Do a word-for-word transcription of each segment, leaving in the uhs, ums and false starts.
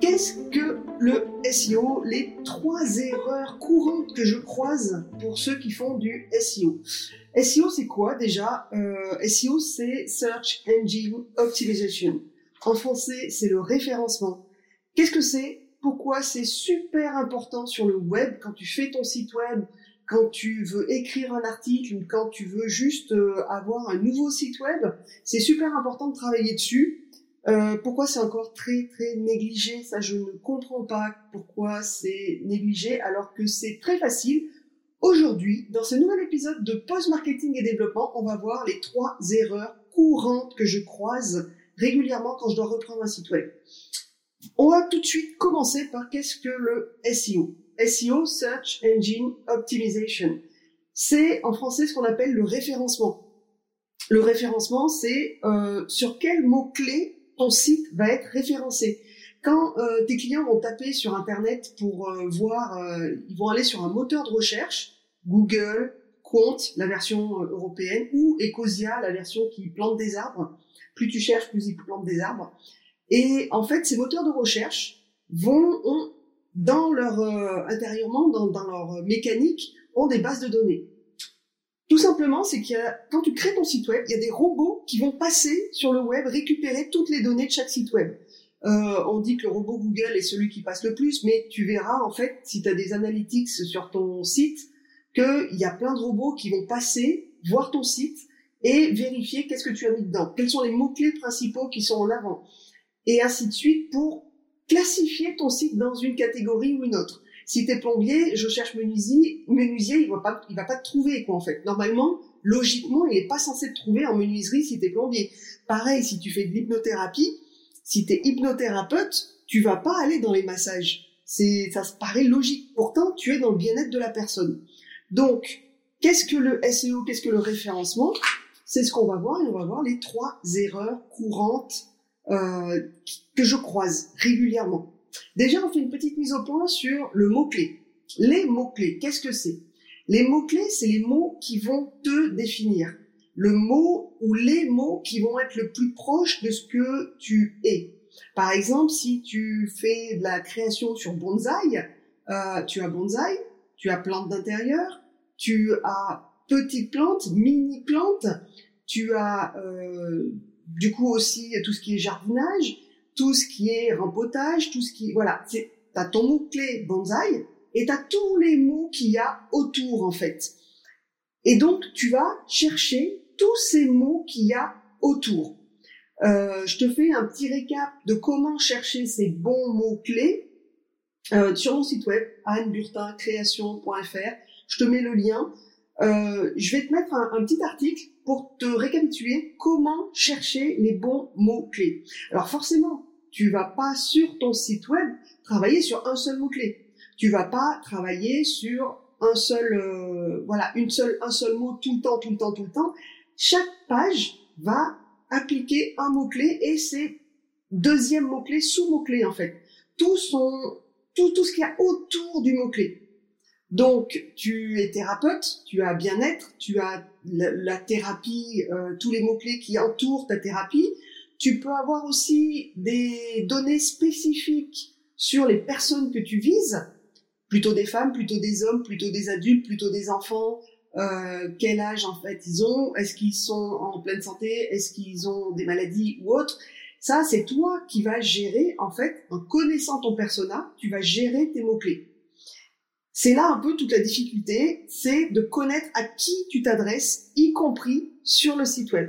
Qu'est-ce que le S E O? Les trois erreurs courantes que je croise pour ceux qui font du S E O. S E O, c'est quoi déjà? euh, S E O, c'est Search Engine Optimization. En français, c'est le référencement. Qu'est-ce que c'est? Pourquoi c'est super important sur le web, quand tu fais ton site web, quand tu veux écrire un article, ou quand tu veux juste euh, avoir un nouveau site web? C'est super important de travailler dessus. Euh, pourquoi c'est encore très très négligé? Ça, je ne comprends pas pourquoi c'est négligé alors que c'est très facile. Aujourd'hui, dans ce nouvel épisode de Pause Marketing et Développement, on va voir les trois erreurs courantes que je croise régulièrement quand je dois reprendre un site web. On va tout de suite commencer par qu'est-ce que le S E O? S E O, Search Engine Optimization. C'est en français ce qu'on appelle le référencement. Le référencement, c'est euh, sur quel mot-clé ton site va être référencé. Quand euh, tes clients vont taper sur Internet pour euh, voir, euh, ils vont aller sur un moteur de recherche, Google, Qwant, la version européenne, ou Ecosia, la version qui plante des arbres. Plus tu cherches, plus ils plantent des arbres. Et en fait, ces moteurs de recherche vont, ont, dans leur, euh, intérieurement, dans, dans leur mécanique, ont des bases de données. Tout simplement, c'est qu'il y a, quand tu crées ton site web, il y a des robots qui vont passer sur le web, récupérer toutes les données de chaque site web. Euh, on dit que le robot Google est celui qui passe le plus, mais tu verras, en fait, si tu as des analytics sur ton site, qu'il y a plein de robots qui vont passer, voir ton site, et vérifier qu'est-ce que tu as mis dedans. Quels sont les mots-clés principaux qui sont en avant, et ainsi de suite pour classifier ton site dans une catégorie ou une autre. Si t'es plombier, je cherche menuisier, menuisier, il va pas, il va pas te trouver, quoi, en fait. Normalement, logiquement, il est pas censé te trouver en menuiserie si t'es plombier. Pareil, si tu fais de l'hypnothérapie, si t'es hypnothérapeute, tu vas pas aller dans les massages. C'est, ça se paraît logique. Pourtant, tu es dans le bien-être de la personne. Donc, qu'est-ce que le S E O? Qu'est-ce que le référencement? C'est ce qu'on va voir, et on va voir les trois erreurs courantes Euh, que je croise régulièrement. Déjà, on fait une petite mise au point sur le mot-clé. Les mots-clés, qu'est-ce que c'est? Les mots-clés, c'est les mots qui vont te définir. Le mot ou les mots qui vont être le plus proche de ce que tu es. Par exemple, si tu fais de la création sur bonsaï, euh, tu as bonsaï, tu as plante d'intérieur, tu as petite plante, mini plante, tu as... Euh, Du coup aussi, tout ce qui est jardinage, tout ce qui est rempotage, tout ce qui... Voilà, c'est, t'as ton mot-clé bonsaï et t'as tous les mots qu'il y a autour, en fait. Et donc, tu vas chercher tous ces mots qu'il y a autour. Euh, je te fais un petit récap de comment chercher ces bons mots-clés euh, sur mon site web, anne burtin création point f r. Je te mets le lien. Euh, je vais te mettre un, un petit article pour te récapituler comment chercher les bons mots-clés. Alors forcément, tu vas pas sur ton site web travailler sur un seul mot-clé. Tu vas pas travailler sur un seul, euh, voilà, une seule, un seul mot tout le temps, tout le temps, tout le temps. Chaque page va appliquer un mot-clé et ses deuxièmes mots-clés, sous-mots-clés en fait. Tout son, tout, tout ce qu'il y a autour du mot-clé. Donc, tu es thérapeute, tu as bien-être, tu as la, la thérapie, euh, tous les mots-clés qui entourent ta thérapie. Tu peux avoir aussi des données spécifiques sur les personnes que tu vises, plutôt des femmes, plutôt des hommes, plutôt des adultes, plutôt des enfants, euh, quel âge en fait ils ont, est-ce qu'ils sont en pleine santé, est-ce qu'ils ont des maladies ou autre. Ça, c'est toi qui vas gérer, en fait, en connaissant ton persona, tu vas gérer tes mots-clés. C'est là un peu toute la difficulté, c'est de connaître à qui tu t'adresses, y compris sur le site web.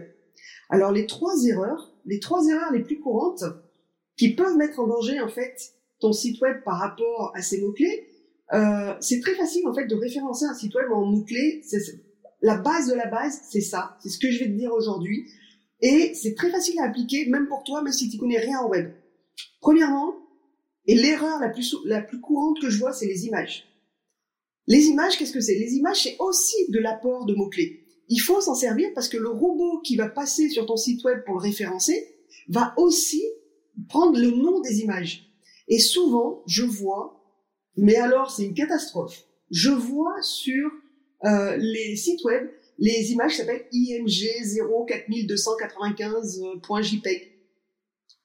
Alors les trois erreurs, les trois erreurs les plus courantes qui peuvent mettre en danger en fait ton site web par rapport à ces mots-clés, euh, c'est très facile en fait de référencer un site web en mots-clés. C'est, c'est, la base de la base, c'est ça, c'est ce que je vais te dire aujourd'hui, et c'est très facile à appliquer même pour toi, même si tu connais rien en web. Premièrement, et l'erreur la plus la plus courante que je vois, c'est les images. Les images, qu'est-ce que c'est? Les images, c'est aussi de l'apport de mots-clés. Il faut s'en servir parce que le robot qui va passer sur ton site web pour le référencer va aussi prendre le nom des images. Et souvent, je vois, mais alors c'est une catastrophe, je vois sur euh, les sites web, les images s'appellent I M G zéro quatre mille deux cent quatre-vingt-quinze point J P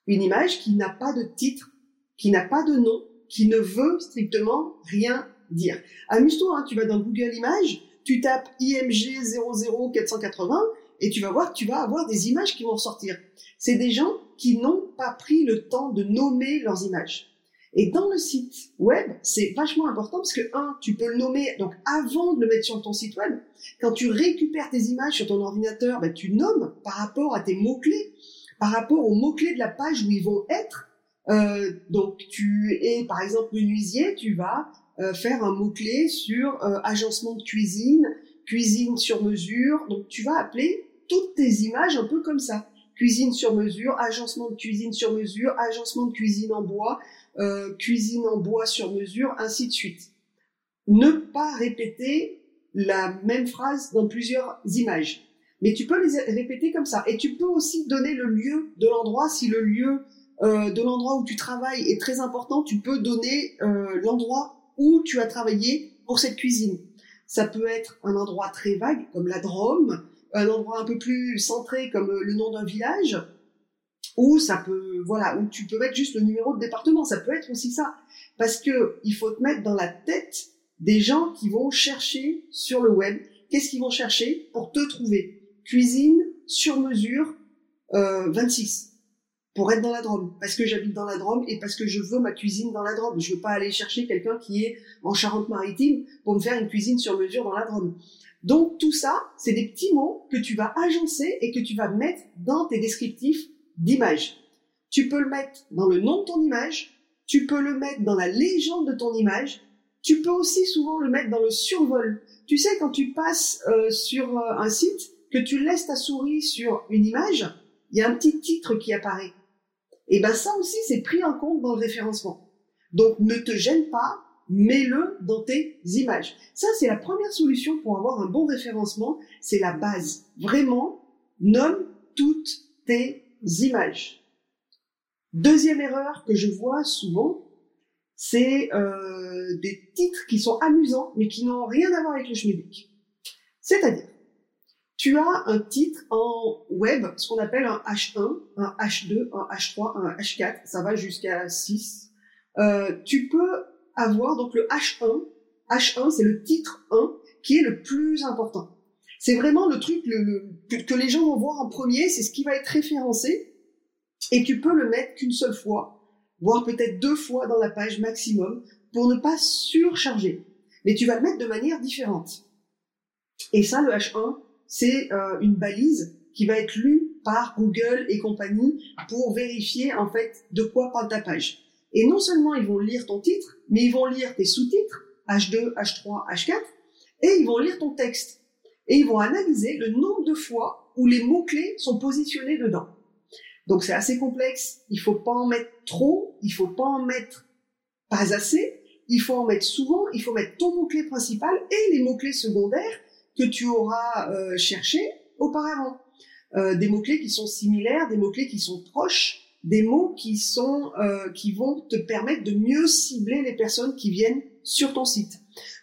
E G. une image qui n'a pas de titre, qui n'a pas de nom, qui ne veut strictement rien dire. Amuse-toi, hein, tu vas dans Google Images, tu tapes I M G zéro zéro quatre cent quatre-vingts et tu vas voir que tu vas avoir des images qui vont ressortir. C'est des gens qui n'ont pas pris le temps de nommer leurs images. Et dans le site web, c'est vachement important parce que, un, tu peux le nommer, donc avant de le mettre sur ton site web, quand tu récupères tes images sur ton ordinateur, ben, tu nommes par rapport à tes mots-clés, par rapport aux mots-clés de la page où ils vont être. Euh, donc, tu es, par exemple, menuisier, tu vas euh, faire un mot-clé sur euh, agencement de cuisine, cuisine sur mesure. Donc, tu vas appeler toutes tes images un peu comme ça. Cuisine sur mesure, agencement de cuisine sur mesure, agencement de cuisine en bois, euh, cuisine en bois sur mesure, ainsi de suite. Ne pas répéter la même phrase dans plusieurs images. Mais tu peux les répéter comme ça. Et tu peux aussi donner le lieu de l'endroit. Si le lieu euh, de l'endroit où tu travailles est très important, tu peux donner euh, l'endroit où tu as travaillé pour cette cuisine. Ça peut être un endroit très vague, comme la Drôme, un endroit un peu plus centré comme le nom d'un village, ou ça peut, voilà, où tu peux mettre juste le numéro de département, ça peut être aussi ça. Parce que il faut te mettre dans la tête des gens qui vont chercher sur le web. Qu'est-ce qu'ils vont chercher pour te trouver? Cuisine sur mesure euh, vingt-six, pour être dans la Drôme, parce que j'habite dans la Drôme et parce que je veux ma cuisine dans la Drôme. Je veux pas aller chercher quelqu'un qui est en Charente-Maritime pour me faire une cuisine sur mesure dans la Drôme. Donc, tout ça, c'est des petits mots que tu vas agencer et que tu vas mettre dans tes descriptifs d'images. Tu peux le mettre dans le nom de ton image, tu peux le mettre dans la légende de ton image, tu peux aussi souvent le mettre dans le survol. Tu sais, quand tu passes euh, sur euh, un site, que tu laisses ta souris sur une image, il y a un petit titre qui apparaît. Et ben ça aussi, c'est pris en compte dans le référencement. Donc, ne te gêne pas. Mets-le dans tes images. Ça, c'est la première solution pour avoir un bon référencement. C'est la base. Vraiment, nomme toutes tes images. Deuxième erreur que je vois souvent, c'est euh, des titres qui sont amusants, mais qui n'ont rien à voir avec le schmilblick. C'est-à-dire, tu as un titre en web, ce qu'on appelle un H un, un H deux, un H trois, un H quatre, ça va jusqu'à six. Euh, tu peux avoir donc le H un. H un, c'est le titre un qui est le plus important. C'est vraiment le truc le, le, que, que les gens vont voir en premier, c'est ce qui va être référencé et tu peux le mettre qu'une seule fois, voire peut-être deux fois dans la page maximum pour ne pas surcharger. Mais tu vas le mettre de manière différente. Et ça, le H un, c'est euh, une balise qui va être lue par Google et compagnie pour vérifier en fait de quoi parle ta page. Et non seulement ils vont lire ton titre, mais ils vont lire tes sous-titres, H deux, H trois, H quatre, et ils vont lire ton texte. Et ils vont analyser le nombre de fois où les mots-clés sont positionnés dedans. Donc c'est assez complexe, il faut pas en mettre trop, il faut pas en mettre pas assez, il faut en mettre souvent, il faut mettre ton mot-clé principal et les mots-clés secondaires que tu auras euh, cherchés auparavant. Euh, des mots-clés qui sont similaires, des mots-clés qui sont proches, des mots qui sont euh, qui vont te permettre de mieux cibler les personnes qui viennent sur ton site.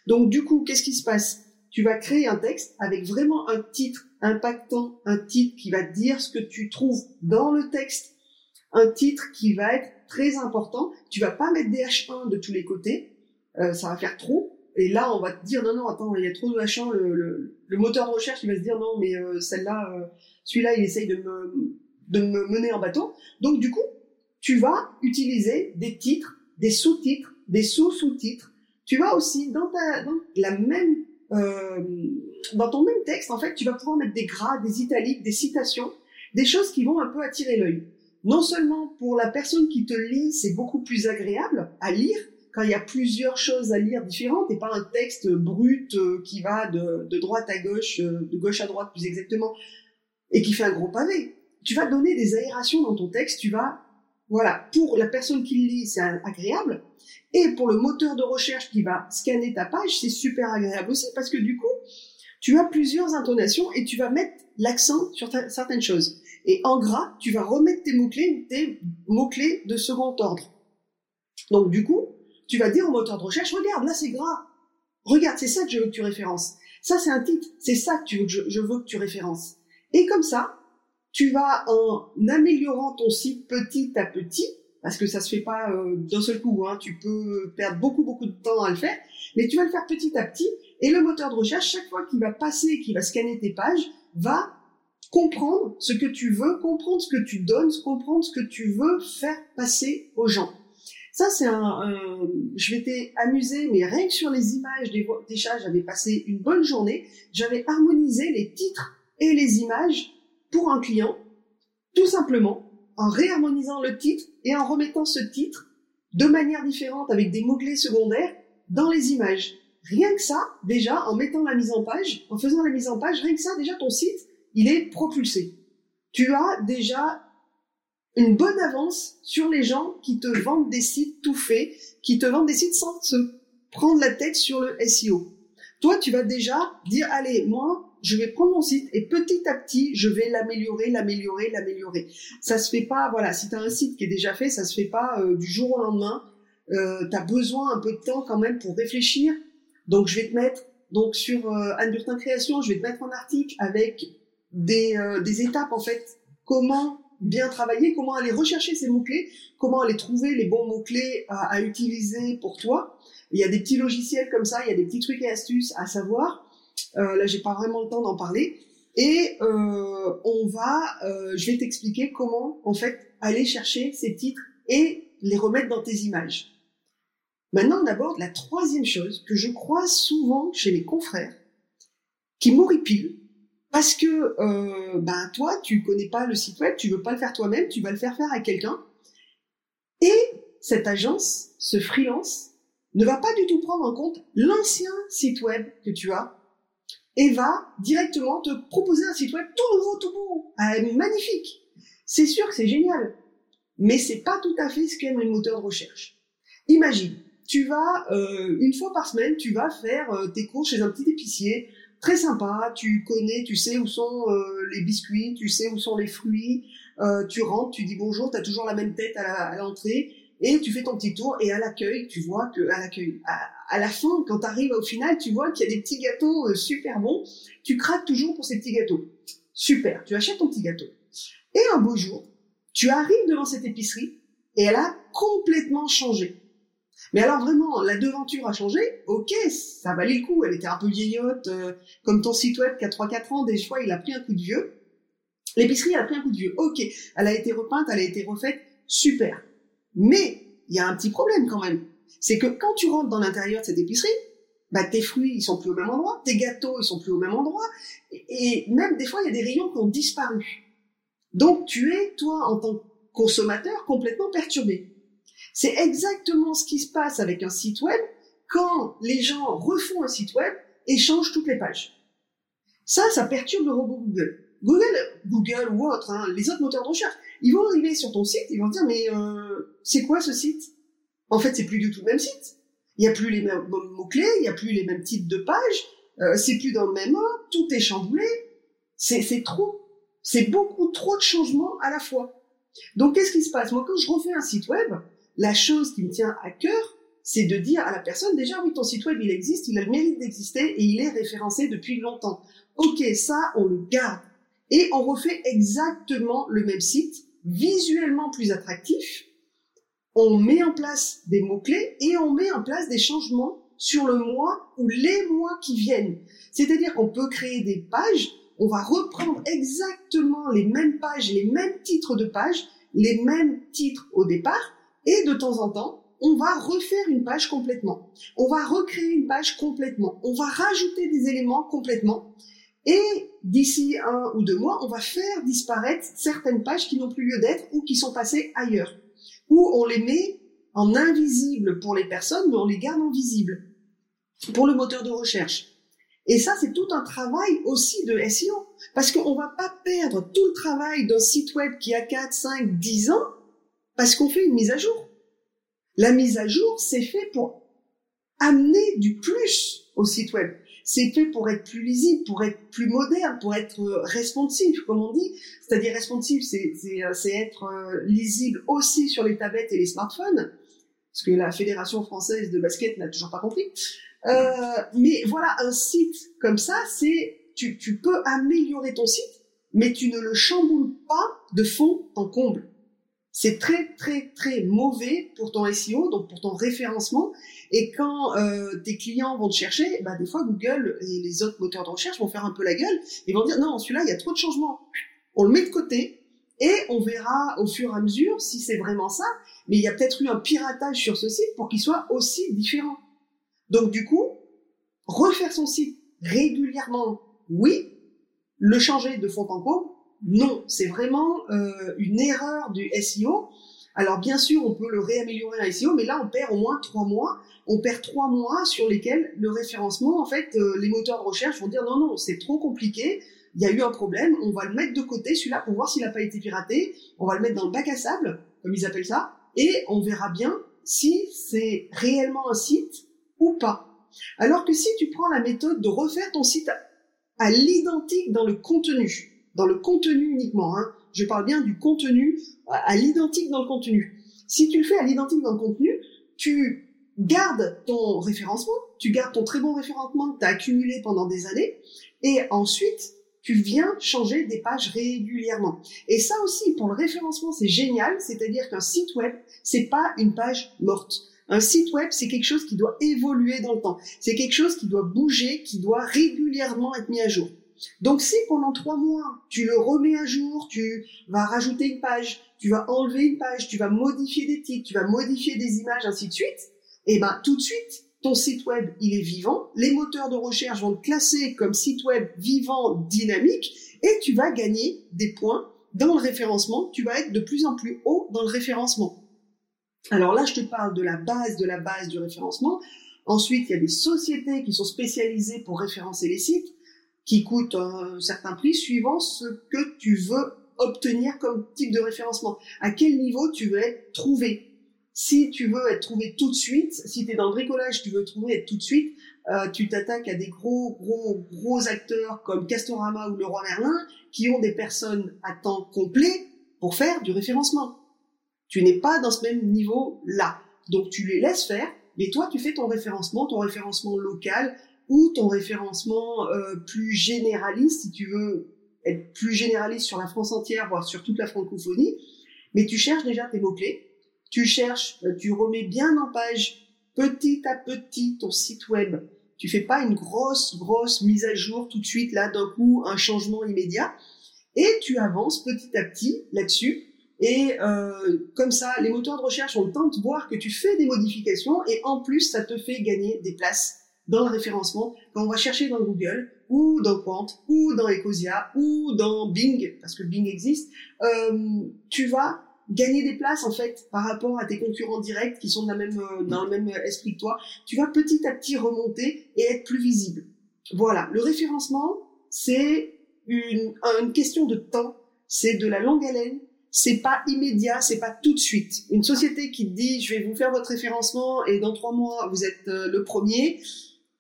Donc du coup, qu'est-ce qui se passe? Tu vas créer un texte avec vraiment un titre impactant, un titre qui va dire ce que tu trouves dans le texte, un titre qui va être très important. Tu vas pas mettre des H un de tous les côtés, euh, ça va faire trop. Et là, on va te dire non, non, attends, il y a trop de H un. Le, le, le moteur de recherche, il va se dire non, mais euh, celle-là, euh, celui-là, il essaye de me de me mener en bateau. Donc, du coup, tu vas utiliser des titres, des sous-titres, des sous-sous-titres. Tu vas aussi, dans ta, dans la même, euh, dans ton même texte, en fait, tu vas pouvoir mettre des gras, des italiques, des citations, des choses qui vont un peu attirer l'œil. Non seulement pour la personne qui te lit, c'est beaucoup plus agréable à lire, quand il y a plusieurs choses à lire différentes et pas un texte brut euh, qui va de, de droite à gauche, euh, de gauche à droite plus exactement, et qui fait un gros pavé. Tu vas donner des aérations dans ton texte, tu vas, voilà, pour la personne qui le lit, c'est agréable, et pour le moteur de recherche qui va scanner ta page, c'est super agréable aussi, parce que du coup, tu as plusieurs intonations et tu vas mettre l'accent sur ta, certaines choses. Et en gras, tu vas remettre tes mots-clés, tes mots-clés de second ordre. Donc du coup, tu vas dire au moteur de recherche, regarde, là c'est gras, regarde, c'est ça que je veux que tu références, ça c'est un titre, c'est ça que tu veux que je, je veux que tu références. Et comme ça, tu vas en améliorant ton site petit à petit, parce que ça se fait pas euh, d'un seul coup, hein, tu peux perdre beaucoup beaucoup de temps à le faire, mais tu vas le faire petit à petit, et le moteur de recherche, chaque fois qu'il va passer, qu'il va scanner tes pages, va comprendre ce que tu veux, comprendre ce que tu donnes, comprendre ce que tu veux faire passer aux gens. Ça, c'est un, un... je m'étais amusée, mais rien que sur les images des, vo- des chats, j'avais passé une bonne journée. J'avais harmonisé les titres et les images pour un client, tout simplement, en réharmonisant le titre et en remettant ce titre de manière différente avec des mots-clés secondaires dans les images. Rien que ça, déjà, en mettant la mise en page, en faisant la mise en page, rien que ça, déjà, ton site, il est propulsé. Tu as déjà une bonne avance sur les gens qui te vendent des sites tout faits, qui te vendent des sites sans se prendre la tête sur le S E O. Toi, tu vas déjà dire, allez, moi, je vais prendre mon site et petit à petit, je vais l'améliorer, l'améliorer, l'améliorer. Ça se fait pas, voilà, si tu as un site qui est déjà fait, ça se fait pas euh, du jour au lendemain. Euh, tu as besoin un peu de temps quand même pour réfléchir. Donc, je vais te mettre, donc sur euh, Anne Burtin Création, je vais te mettre un article avec des, euh, des étapes, en fait, comment bien travailler, comment aller rechercher ces mots-clés, comment aller trouver les bons mots-clés à, à utiliser pour toi. Il y a des petits logiciels comme ça, il y a des petits trucs et astuces à savoir. Euh, là, j'ai pas vraiment le temps d'en parler. Et euh, on va, euh, je vais t'expliquer comment, en fait, aller chercher ces titres et les remettre dans tes images. Maintenant, on aborde la troisième chose que je croise souvent chez mes confrères, qui m'horripile, parce que euh, ben toi, tu connais pas le site web, tu veux pas le faire toi-même, tu vas le faire faire à quelqu'un. Et cette agence, ce freelance, ne va pas du tout prendre en compte l'ancien site web que tu as et va directement te proposer un site web tout nouveau, tout beau, euh, magnifique. C'est sûr que c'est génial, mais c'est pas tout à fait ce qu'aime le moteur de recherche. Imagine, tu vas euh, une fois par semaine, tu vas faire euh, tes courses chez un petit épicier. Très sympa, tu connais, tu sais où sont euh, les biscuits, tu sais où sont les fruits, euh, tu rentres, tu dis bonjour, tu as toujours la même tête à, la, à l'entrée, et tu fais ton petit tour, et à l'accueil, tu vois que à l'accueil, à, à la fin, quand tu arrives au final, tu vois qu'il y a des petits gâteaux euh, super bons, tu craques toujours pour ces petits gâteaux. Super, tu achètes ton petit gâteau. Et un beau jour, tu arrives devant cette épicerie, et elle a complètement changé. Mais alors vraiment, la devanture a changé, ok, ça valait le coup, elle était un peu vieillotte, euh, comme ton site web qui a trois quatre ans, des fois il a pris un coup de vieux, l'épicerie a pris un coup de vieux, ok, elle a été repeinte, elle a été refaite, super. Mais il y a un petit problème quand même, c'est que quand tu rentres dans l'intérieur de cette épicerie, bah, tes fruits ils sont plus au même endroit, tes gâteaux ils sont plus au même endroit, et, et même des fois il y a des rayons qui ont disparu. Donc tu es, toi, en tant que consommateur, complètement perturbé. C'est exactement ce qui se passe avec un site web quand les gens refont un site web et changent toutes les pages. Ça, ça perturbe le robot Google. Google, Google ou autre, hein, les autres moteurs de recherche, ils vont arriver sur ton site, ils vont dire mais euh, c'est quoi ce site ? En fait, c'est plus du tout le même site. Il n'y a plus les mêmes mots-clés, il n'y a plus les mêmes types de pages, euh, c'est plus dans le même ordre, tout est chamboulé. C'est, c'est trop. C'est beaucoup trop de changements à la fois. Donc, qu'est-ce qui se passe ? Moi, quand je refais un site web, la chose qui me tient à cœur, c'est de dire à la personne, déjà, oui, ton site web, il existe, il a le mérite d'exister et il est référencé depuis longtemps. Ok, ça, on le garde. Et on refait exactement le même site, visuellement plus attractif. On met en place des mots-clés et on met en place des changements sur le mois ou les mois qui viennent. C'est-à-dire qu'on peut créer des pages, on va reprendre exactement les mêmes pages, les mêmes titres de pages, les mêmes titres au départ, et de temps en temps, on va refaire une page complètement. On va recréer une page complètement. On va rajouter des éléments complètement. Et d'ici un ou deux mois, on va faire disparaître certaines pages qui n'ont plus lieu d'être ou qui sont passées ailleurs. Ou on les met en invisible pour les personnes, mais on les garde en visible pour le moteur de recherche. Et ça, c'est tout un travail aussi de S E O. Parce qu'on ne va pas perdre tout le travail d'un site web qui a quatre, cinq, dix ans parce qu'on fait une mise à jour. La mise à jour, c'est fait pour amener du plus au site web. C'est fait pour être plus lisible, pour être plus moderne, pour être responsive, comme on dit. C'est-à-dire responsive, c'est, c'est, c'est être lisible aussi sur les tablettes et les smartphones, parce que la Fédération Française de Basket n'a toujours pas compris. Euh, mais voilà, un site comme ça, c'est tu, tu peux améliorer ton site mais tu ne le chamboules pas de fond en comble. C'est très, très, très mauvais pour ton S E O, donc pour ton référencement. Et quand euh, tes clients vont te chercher, bah, des fois, Google et les autres moteurs de recherche vont faire un peu la gueule et vont dire « Non, celui-là, il y a trop de changements. On le met de côté et on verra au fur et à mesure si c'est vraiment ça. Mais il y a peut-être eu un piratage sur ce site pour qu'il soit aussi différent. » Donc, du coup, refaire son site régulièrement, oui. Le changer de fond en comble, non, c'est vraiment euh, une erreur du S E O. Alors bien sûr, on peut le réaméliorer en S E O, mais là on perd au moins trois mois. On perd trois mois sur lesquels le référencement, en fait, euh, les moteurs de recherche vont dire non, non, c'est trop compliqué. Il y a eu un problème, on va le mettre de côté, celui-là, pour voir s'il n'a pas été piraté. On va le mettre dans le bac à sable, comme ils appellent ça, et on verra bien si c'est réellement un site ou pas. Alors que si tu prends la méthode de refaire ton site à l'identique dans le contenu, dans le contenu uniquement, hein. Je parle bien du contenu, à l'identique dans le contenu. Si tu le fais à l'identique dans le contenu, tu gardes ton référencement, tu gardes ton très bon référencement que tu as accumulé pendant des années, et ensuite, tu viens changer des pages régulièrement. Et ça aussi, pour le référencement, c'est génial, c'est-à-dire qu'un site web, c'est pas une page morte. Un site web, c'est quelque chose qui doit évoluer dans le temps. C'est quelque chose qui doit bouger, qui doit régulièrement être mis à jour. Donc, si pendant trois mois, tu le remets à jour, tu vas rajouter une page, tu vas enlever une page, tu vas modifier des titres, tu vas modifier des images, ainsi de suite, et ben, tout de suite, ton site web, il est vivant. Les moteurs de recherche vont te classer comme site web vivant, dynamique, et tu vas gagner des points dans le référencement. Tu vas être de plus en plus haut dans le référencement. Alors là, je te parle de la base, de la base du référencement. Ensuite, il y a des sociétés qui sont spécialisées pour référencer les sites, qui coûtent un certain prix suivant ce que tu veux obtenir comme type de référencement. À quel niveau tu veux être trouvé? Si tu veux être trouvé tout de suite, si tu es dans le bricolage, tu veux trouver tout de suite, euh, tu t'attaques à des gros, gros, gros acteurs comme Castorama ou Leroy Merlin qui ont des personnes à temps complet pour faire du référencement. Tu n'es pas dans ce même niveau-là. Donc, tu les laisses faire, mais toi, tu fais ton référencement, ton référencement local ou ton référencement euh, plus généraliste, si tu veux être plus généraliste sur la France entière, voire sur toute la francophonie. Mais tu cherches déjà tes mots-clés. Tu cherches, tu remets bien en page, petit à petit, ton site web. Tu fais pas une grosse, grosse mise à jour tout de suite, là, d'un coup, un changement immédiat. Et tu avances petit à petit là-dessus. Et euh, comme ça, les moteurs de recherche ont le temps de voir que tu fais des modifications et en plus, ça te fait gagner des places dans le référencement quand on va chercher dans Google ou dans Qwant ou dans Ecosia ou dans Bing, parce que Bing existe. Euh, tu vas gagner des places en fait par rapport à tes concurrents directs qui sont de la même, dans le même esprit que toi. Tu vas petit à petit remonter et être plus visible. Voilà, le référencement, c'est une, une question de temps, c'est de la longue haleine. C'est pas immédiat, c'est pas tout de suite. Une société qui te dit, je vais vous faire votre référencement et dans trois mois, vous êtes euh, le premier.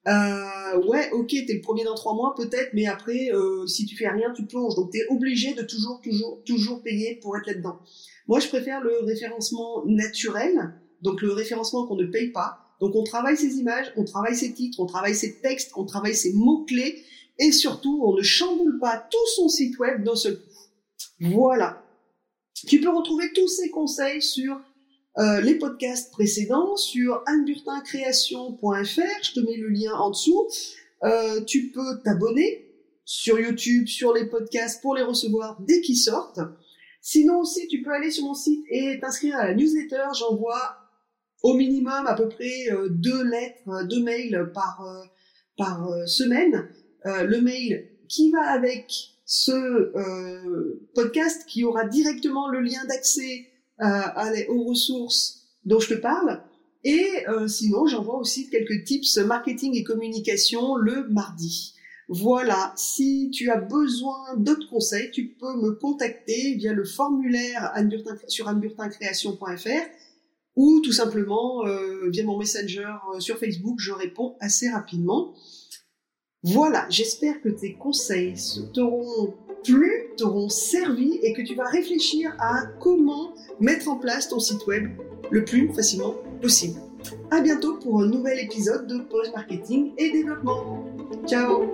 Euh, ouais, ok, t'es le premier dans trois mois peut-être, mais après, euh, si tu fais rien, tu plonges. Donc, t'es obligé de toujours, toujours, toujours payer pour être là-dedans. Moi, je préfère le référencement naturel, donc le référencement qu'on ne paye pas. Donc, on travaille ses images, on travaille ses titres, on travaille ses textes, on travaille ses mots-clés et surtout, on ne chamboule pas tout son site web d'un seul coup. Voilà. Tu peux retrouver tous ces conseils sur euh, les podcasts précédents, sur anne burtin création point f r, je te mets le lien en dessous. Euh, tu peux t'abonner sur YouTube, sur les podcasts pour les recevoir dès qu'ils sortent. Sinon aussi, tu peux aller sur mon site et t'inscrire à la newsletter. J'envoie au minimum à peu près euh, deux lettres, deux mails par, euh, par euh, semaine. Euh, le mail qui va avec ce euh, podcast qui aura directement le lien d'accès euh, à les, aux ressources dont je te parle. Et euh, sinon, j'envoie aussi quelques tips marketing et communication le mardi. Voilà, si tu as besoin d'autres conseils, tu peux me contacter via le formulaire Anne Burtin, sur anne burtin création point f r ou tout simplement euh, via mon messenger euh, sur Facebook, je réponds assez rapidement. Voilà, j'espère que tes conseils t'auront plu, t'auront servi et que tu vas réfléchir à comment mettre en place ton site web le plus facilement possible. À bientôt pour un nouvel épisode de Pause Marketing et Développement. Ciao!